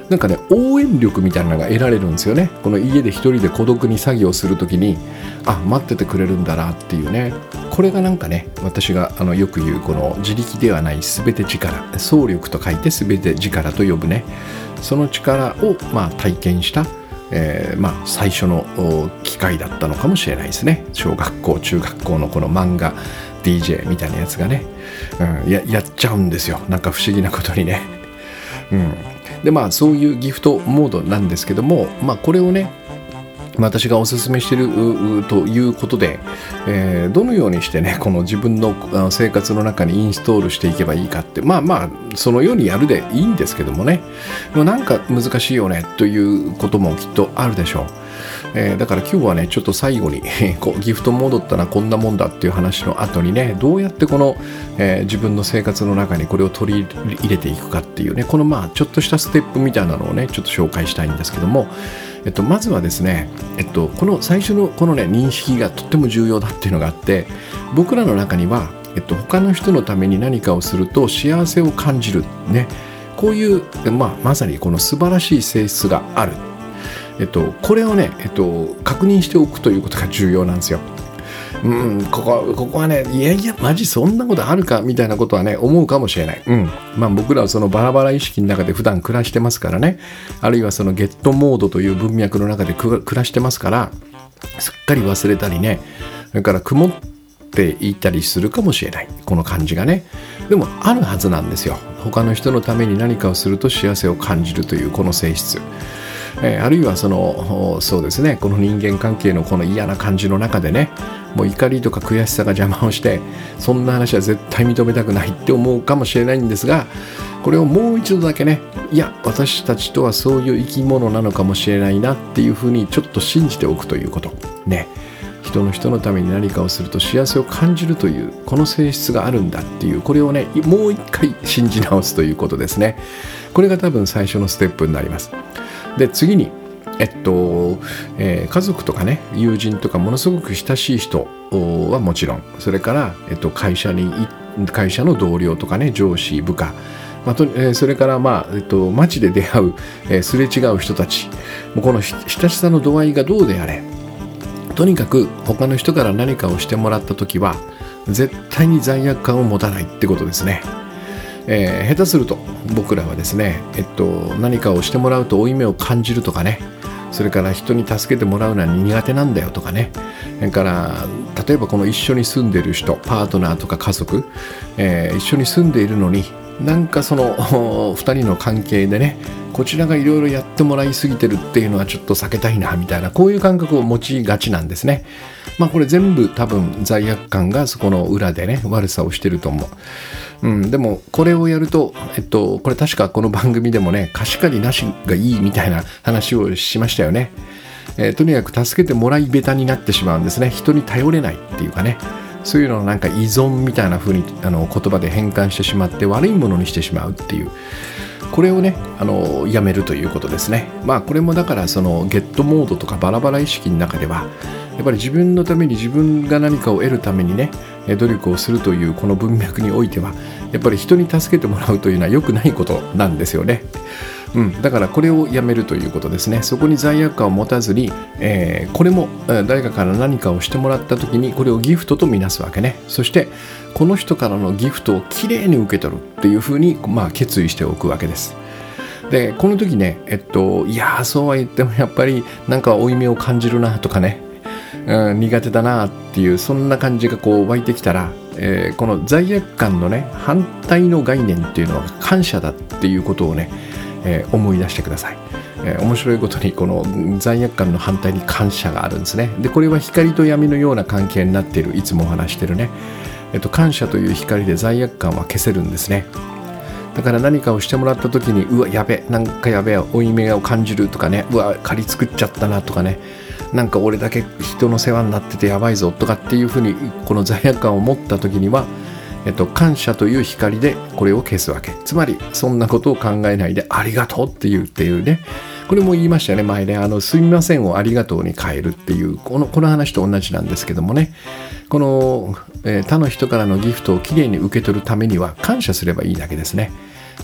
なんかね応援力みたいなのが得られるんですよね。この家で一人で孤独に作業する時に、あ、待っててくれるんだなっていうね、これがなんかね、私がよく言うこの自力ではないすべて力、総力と書いてすべて力と呼ぶね、その力をまあ体験した、最初の機会だったのかもしれないですね。小学校中学校のこの漫画DJ みたいなやつがね、やっちゃうんですよ、なんか不思議なことにね。でまあそういうギフトモードなんですけども、まあ、これをね私がおすすめしているということで、どのようにしてねこの自分の生活の中にインストールしていけばいいかって、まあそのようにやるでいいんですけどもね、もうなんか難しいよねということもきっとあるでしょう。だから今日はねちょっと最後にギフトモードったらこんなもんだっていう話の後にね、どうやってこの、自分の生活の中にこれを取り入れていくかっていうね、このまあちょっとしたステップみたいなのをねちょっと紹介したいんですけども、まずはですね、この最初のこのね認識がとっても重要だっていうのがあって、僕らの中には、他の人のために何かをすると幸せを感じるね、こういう、まさにこの素晴らしい性質がある、これをね、確認しておくということが重要なんですよ。うん、ここはね、いやいやマジそんなことあるかみたいなことはね思うかもしれない、うん、まあ僕らはそのバラバラ意識の中で普段暮らしてますからね、あるいはそのゲットモードという文脈の中で暮らしてますから、すっかり忘れたりね、だから曇っていたりするかもしれない、この感じがね。でもあるはずなんですよ、他の人のために何かをすると幸せを感じるというこの性質、あるいはそのそうですね、この人間関係のこの嫌な感じの中でね、もう怒りとか悔しさが邪魔をして、そんな話は絶対認めたくないって思うかもしれないんですが、これをもう一度だけね、いや私たちとはそういう生き物なのかもしれないなっていうふうにちょっと信じておくということね。人のために何かをすると幸せを感じるというこの性質があるんだっていう、これをねもう一回信じ直すということですね。これが多分最初のステップになります。で次に家族とかね、友人とかものすごく親しい人はもちろん、それから、会社の同僚とかね、上司、部下、まあそれから、街で出会う、すれ違う人たち、もうこの親しさの度合いがどうであれ、とにかく他の人から何かをしてもらった時は絶対に罪悪感を持たないってことですね。下手すると僕らはですね、何かをしてもらうと負い目を感じるとかね、それから人に助けてもらうのは苦手なんだよとかね、だから例えばこの一緒に住んでいる人、パートナーとか家族、一緒に住んでいるのになんかその2人の関係でね、こちらがいろいろやってもらいすぎてるっていうのはちょっと避けたいなみたいな、こういう感覚を持ちがちなんですね。まあこれ全部多分罪悪感がそこの裏でね悪さをしてると思う、うん、でもこれをやると、これ確かこの番組でもね、貸し借りなしがいいみたいな話をしましたよね、とにかく助けてもらい下手になってしまうんですね。人に頼れないっていうかね、そういうのをなんか依存みたいな風に言葉で変換してしまって悪いものにしてしまうっていう、これをねやめるということですね。まあこれもだからそのゲットモードとかバラバラ意識の中ではやっぱり自分のために、自分が何かを得るためにね努力をするというこの文脈においては、やっぱり人に助けてもらうというのは良くないことなんですよね。うん、だからこれをやめるということですね。そこに罪悪感を持たずに、これも誰かから何かをしてもらった時にこれをギフトとみなすわけね。そしてこの人からのギフトをきれいに受け取るっていうふうに、まあ、決意しておくわけです。でこの時ね、いやそうは言ってもやっぱりなんか負い目を感じるなとかね、うん、苦手だなっていうそんな感じがこう湧いてきたら、この罪悪感のね反対の概念っていうのは感謝だっていうことをね思い出してください。面白いことにこの罪悪感の反対に感謝があるんですね。でこれは光と闇のような関係になっている、いつもお話してるね、感謝という光で罪悪感は消せるんですね。だから何かをしてもらった時に、うわやべ、なんかやべえ、負い目を感じるとかね、うわ借り作っちゃったなとかね、なんか俺だけ人の世話になっててやばいぞとかっていうふうにこの罪悪感を持った時には、感謝という光でこれを消すわけ。つまりそんなことを考えないで、ありがとうって言うっていうね、これも言いましたよね前ね、すみませんをありがとうに変えるっていうこの話と同じなんですけどもね、この、他の人からのギフトをきれいに受け取るためには感謝すればいいだけですね。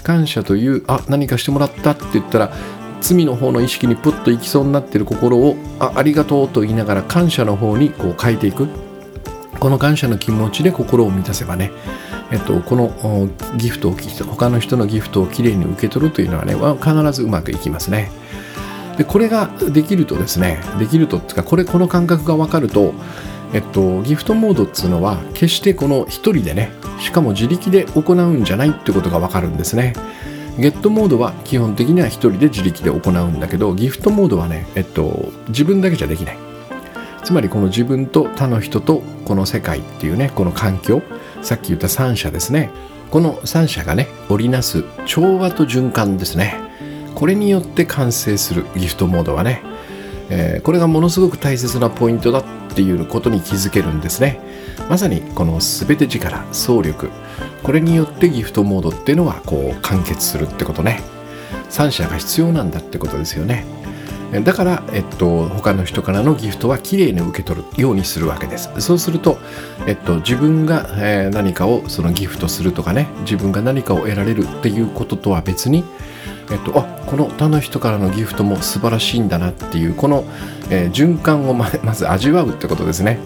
感謝という、あ何かしてもらったって言ったら罪の方の意識にプッと行きそうになっている心を、 ありがとうと言いながら感謝の方にこう変えていく、この感謝の気持ちで心を満たせばね、このギフトを他の人のギフトをきれいに受け取るというのはね、必ずうまくいきますね。でこれができるとですね、できるとっていうかこの感覚が分かると、ギフトモードっていうのは決してこの一人でね、しかも自力で行うんじゃないってことが分かるんですね。ゲットモードは基本的には一人で自力で行うんだけど、ギフトモードはね、自分だけじゃできない。つまりこの自分と他の人とこの世界っていうね、この環境、さっき言った三者ですね、この三者がね織りなす調和と循環ですね、これによって完成するギフトモードはね、これがものすごく大切なポイントだっていうことに気づけるんですね。まさにこの全て力、総力、これによってギフトモードっていうのはこう完結するってことね。三者が必要なんだってことですよね。だから、他の人からのギフトはきれいに受け取るようにするわけです。そうすると、自分が、何かをそのギフトするとかね、自分が何かを得られるっていうこととは別に、この他の人からのギフトも素晴らしいんだなっていうこの、循環をまず味わうってことですね。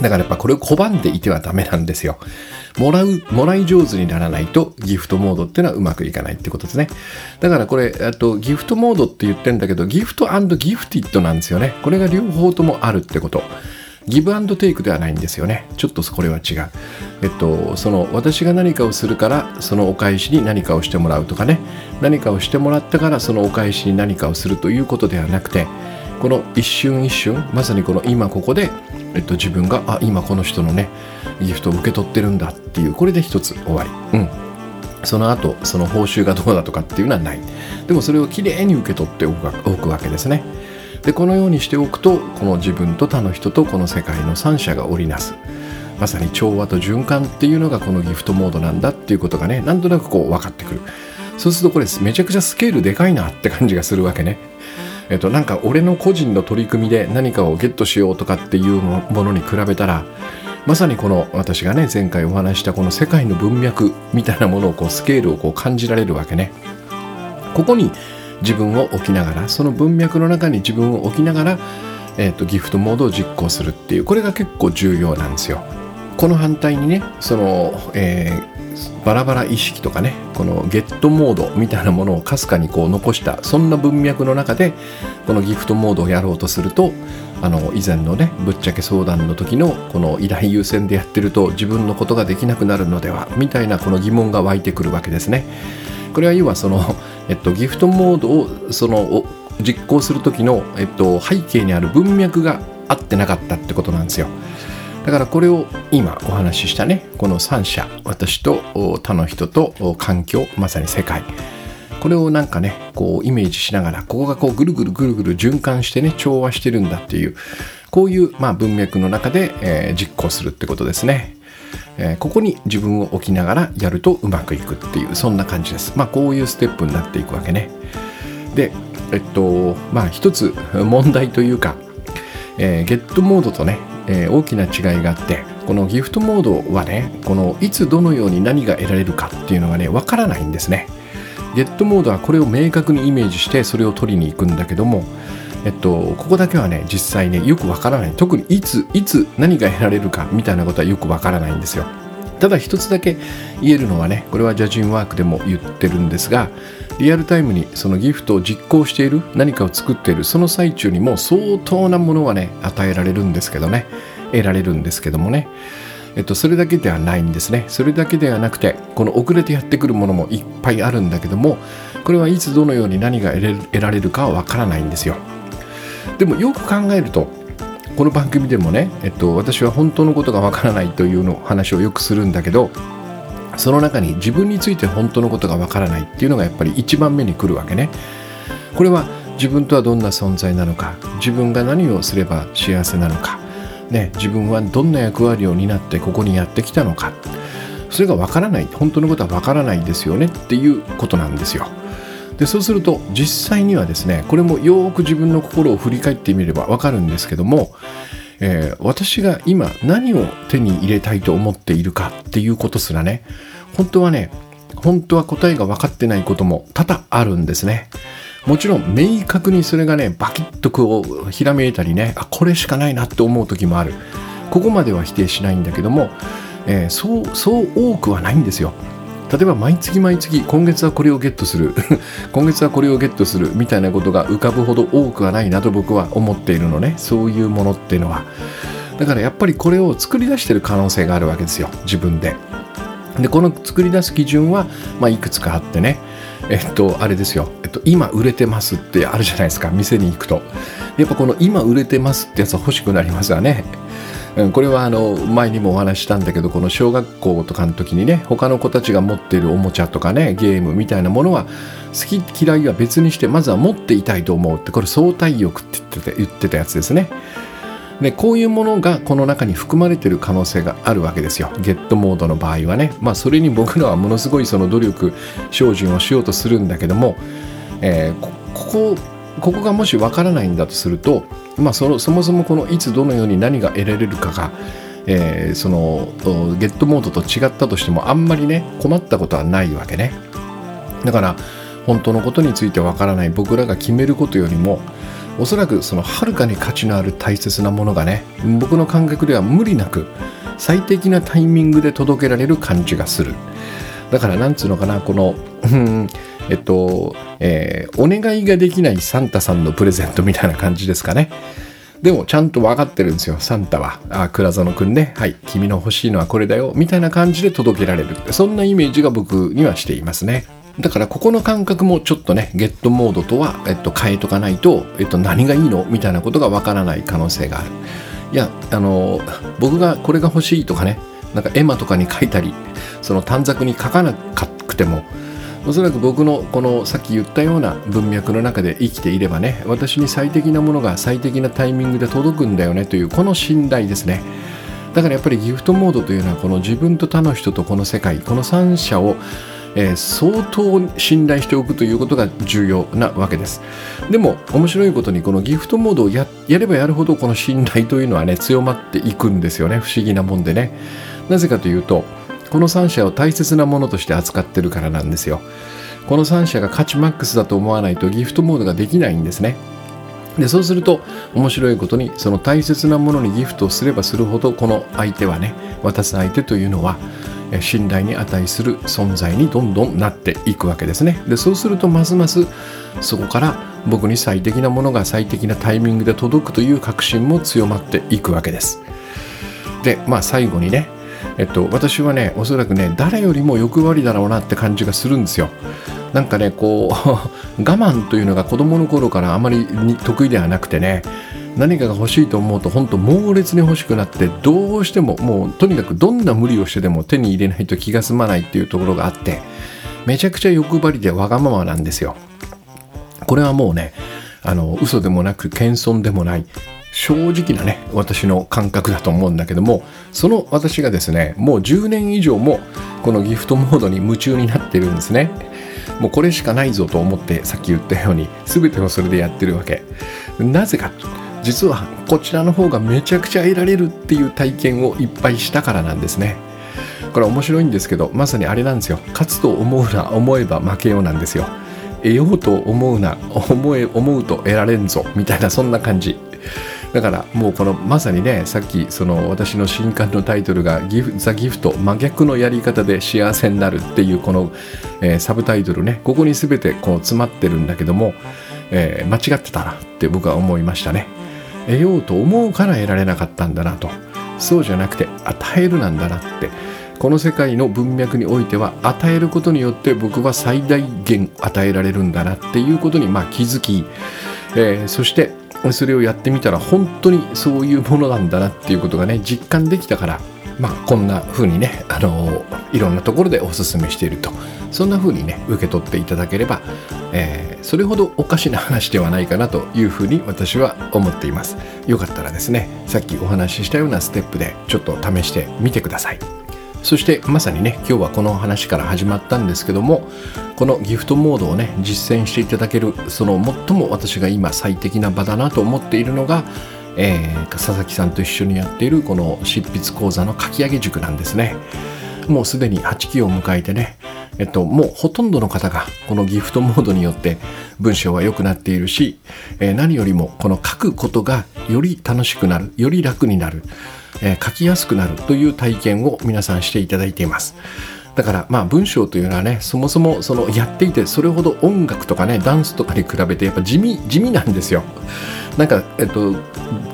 だからやっぱこれを拒んでいてはダメなんですよ。もらい上手にならないとギフトモードっていうのはうまくいかないってことですね。だからこれギフトモードって言ってるんだけど、ギフト&ギフティッドなんですよね。これが両方ともあるってこと。ギブアンドテイクではないんですよね。ちょっとこれは違う。私が何かをするからそのお返しに何かをしてもらうとかね、何かをしてもらったからそのお返しに何かをするということではなくて、この一瞬一瞬、まさにこの今ここで、自分が今この人のねギフトを受け取ってるんだっていう、これで一つ終わり。その後その報酬がどうだとかっていうのはない。でもそれをきれいに受け取っておくわけですね。でこのようにしておくと、この自分と他の人とこの世界の三者が織りなす、まさに調和と循環っていうのがこのギフトモードなんだっていうことがね、なんとなくこう分かってくる。そうするとこれめちゃくちゃスケールでかいなって感じがするわけね。なんか俺の個人の取り組みで何かをゲットしようとかっていうものに比べたら、まさにこの私がね前回お話したこの世界の文脈みたいなものをこうスケールをこう感じられるわけね。ここに自分を置きながら、その文脈の中に自分を置きながら、ギフトモードを実行するっていう、これが結構重要なんですよ。この反対にね、バラバラ意識とかね、このゲットモードみたいなものをかすかにこう残した、そんな文脈の中でこのギフトモードをやろうとすると、以前のねぶっちゃけ相談の時のこの依頼優先でやってると自分のことができなくなるのではみたいな、この疑問が湧いてくるわけですね。これは要はギフトモードを実行する時の、背景にある文脈が合ってなかったってことなんですよ。だからこれを今お話ししたね、この三者、私と他の人と環境、まさに世界、これをなんかねこうイメージしながら、ここがこうぐるぐるぐるぐる循環してね調和してるんだっていう、こういう文脈の中で、実行するってことですね。ここに自分を置きながらやるとうまくいくっていう、そんな感じです。こういうステップになっていくわけね。で一つ問題というか、ゲットモードとね、大きな違いがあって、このギフトモードはね、このいつどのように何が得られるかっていうのがねわからないんですね。ゲットモードはこれを明確にイメージしてそれを取りに行くんだけども、ここだけはね実際ねよくわからない。特にいつ何が得られるかみたいなことはよくわからないんですよ。ただ一つだけ言えるのはね、これはジャジンワークでも言ってるんですが、リアルタイムにそのギフトを実行している、何かを作っているその最中にも相当なものはね得られるんですけどもね、それだけではないんですね。それだけではなくて、この遅れてやってくるものもいっぱいあるんだけども、これはいつどのように何が得られるかはわからないんですよ。でもよく考えると、この番組でもね、私は本当のことがわからないというの話をよくするんだけど、その中に自分について本当のことがわからないっていうのがやっぱり一番目に来るわけね。これは自分とはどんな存在なのか、自分が何をすれば幸せなのか、ね、自分はどんな役割を担ってここにやってきたのか、それがわからない、本当のことはわからないですよねっていうことなんですよ。でそうすると実際にはですね、これもよく自分の心を振り返ってみればわかるんですけども、私が今何を手に入れたいと思っているかっていうことすらね、本当は答えが分かってないことも多々あるんですね。もちろん明確にそれがねバキッとこうひらめいたりね、これしかないなって思う時もある。ここまでは否定しないんだけども、そう多くはないんですよ。例えば毎月今月はこれをゲットする今月はこれをゲットするみたいなことが浮かぶほど多くはないなと僕は思っているのね、そういうものっていうのは。だからやっぱりこれを作り出している可能性があるわけですよ、自分で。でこの作り出す基準は、いくつかあってね、あれですよ、今売れてますってあるじゃないですか。店に行くとやっぱこの今売れてますってやつは欲しくなりますわね。これは前にもお話したんだけど、この小学校とかの時にね、他の子たちが持っているおもちゃとかね、ゲームみたいなものは好き嫌いは別にして、まずは持っていたいと思うって、これ相対欲って言ってたやつですね。でこういうものがこの中に含まれている可能性があるわけですよ、ゲットモードの場合はね。それに僕らはものすごいその努力精進をしようとするんだけども、ここがもしわからないんだとすると、そもそもこのいつどのように何が得られるかが、そのゲットモードと違ったとしてもあんまりね困ったことはないわけね。だから本当のことについてわからない僕らが決めることよりも、おそらくそのはるかに価値のある大切なものがね、僕の感覚では無理なく最適なタイミングで届けられる感じがする。だからなんつうのかな、このお願いができないサンタさんのプレゼントみたいな感じですかね。でもちゃんと分かってるんですよ、サンタは。倉園くんね、はい、君の欲しいのはこれだよみたいな感じで届けられる、そんなイメージが僕にはしていますね。だからここの感覚もちょっとね、ゲットモードとは、変えとかないと、何がいいのみたいなことが分からない可能性がある。いや、僕がこれが欲しいとかね、なんか絵馬とかに書いたり、その短冊に書かなくても、おそらく僕のこのさっき言ったような文脈の中で生きていればね、私に最適なものが最適なタイミングで届くんだよねというこの信頼ですね。だからやっぱりギフトモードというのは、この自分と他の人とこの世界、この三者を相当信頼しておくということが重要なわけです。でも面白いことに、このギフトモードを やればやるほど、この信頼というのはね、強まっていくんですよね。不思議なもんでね。なぜかというと、この3社を大切なものとして扱ってるからなんですよ。この3社が価値マックスだと思わないとギフトモードができないんですね。でそうすると面白いことに、その大切なものにギフトをすればするほど、この相手はね、渡す相手というのは信頼に値する存在にどんどんなっていくわけですね。でそうするとますますそこから僕に最適なものが最適なタイミングで届くという確信も強まっていくわけです。で最後にね、私はね、おそらくね、誰よりも欲張りだろうなって感じがするんですよ。なんかね、こう我慢というのが子供の頃からあまり得意ではなくてね、何かが欲しいと思うと本当猛烈に欲しくなって、どうしてももうとにかくどんな無理をしてでも手に入れないと気が済まないっていうところがあって、めちゃくちゃ欲張りでわがままなんですよ。これはもうね、嘘でもなく謙遜でもない正直なね、私の感覚だと思うんだけども、その私がですね、もう10年以上もこのギフトモードに夢中になってるんですね。もうこれしかないぞと思って、さっき言ったように全てをそれでやってるわけ。なぜか、実はこちらの方がめちゃくちゃ得られるっていう体験をいっぱいしたからなんですね。これ面白いんですけど、まさにあれなんですよ。勝つと思うな、思えば負けようなんですよ。得ようと思うな、思うと得られんぞみたいな、そんな感じ。だからもうこのまさにね、さっきその私の新刊のタイトルがザ・ギフト真逆のやり方で幸せになるっていうこの、サブタイトルね、ここに全てこう詰まってるんだけども、間違ってたなって僕は思いましたね。得ようと思うから得られなかったんだなと、そうじゃなくて与えるなんだなって、この世界の文脈においては与えることによって僕は最大限与えられるんだなっていうことに気づき、そしてそれをやってみたら本当にそういうものなんだなっていうことがね、実感できたから、こんな風にね、いろんなところでおすすめしていると、そんな風にね受け取っていただければ、それほどおかしな話ではないかなという風に私は思っています。よかったらですね、さっきお話ししたようなステップでちょっと試してみてください。そしてまさにね、今日はこの話から始まったんですけども、このギフトモードをね実践していただける、その最も私が今最適な場だなと思っているのが、佐々木さんと一緒にやっているこの執筆講座の書き上げ塾なんですね。もうすでに8期を迎えてね、もうほとんどの方がこのギフトモードによって文章は良くなっているし、何よりもこの書くことがより楽しくなる、より楽になる、書きやすくなるという体験を皆さんしていただいています。だから文章というのはね、そもそもそのやっていてそれほど音楽とかね、ダンスとかに比べてやっぱ地味なんですよ。なんか、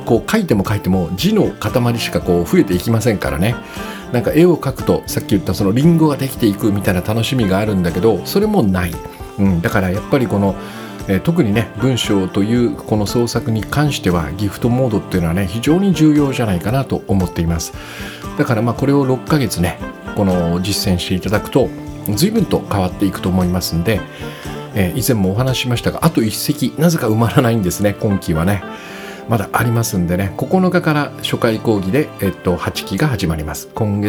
こう書いても書いても字の塊しかこう増えていきませんからね。なんか絵を描くとさっき言ったそのリンゴができていくみたいな楽しみがあるんだけど、それもない、だからやっぱりこの特にね、文章というこの創作に関してはギフトモードっていうのはね、非常に重要じゃないかなと思っています。だからこれを6ヶ月ね、この実践していただくと随分と変わっていくと思いますんで、以前もお話ししましたが、あと1席なぜか埋まらないんですね、今期はね。まだありますんでね、9日から初回講義で、8期が始まります。今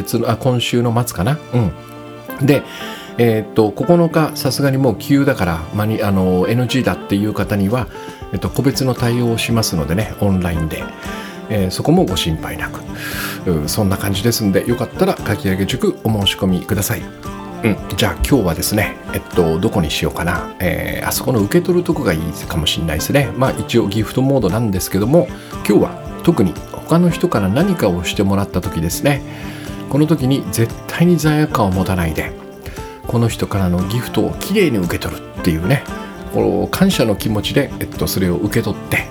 週の末かな、で9日さすがにもう急だからNG だっていう方には、個別の対応をしますのでね、オンラインで、そこもご心配なく、そんな感じですんで、よかったら書き上げ塾お申し込みください。じゃあ今日はですね、どこにしようかな、あそこの受け取るとこがいいかもしれないですね。まあ一応ギフトモードなんですけども、今日は特に他の人から何かをしてもらった時ですね、この時に絶対に罪悪感を持たないで、この人からのギフトをきれいに受け取るっていうね、この感謝の気持ちで、それを受け取って、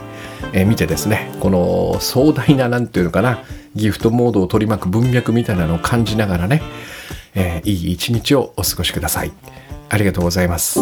見てですね、この壮大ななんていうのかな、ギフトモードを取り巻く文脈みたいなのを感じながらね、いい一日をお過ごしください。ありがとうございます。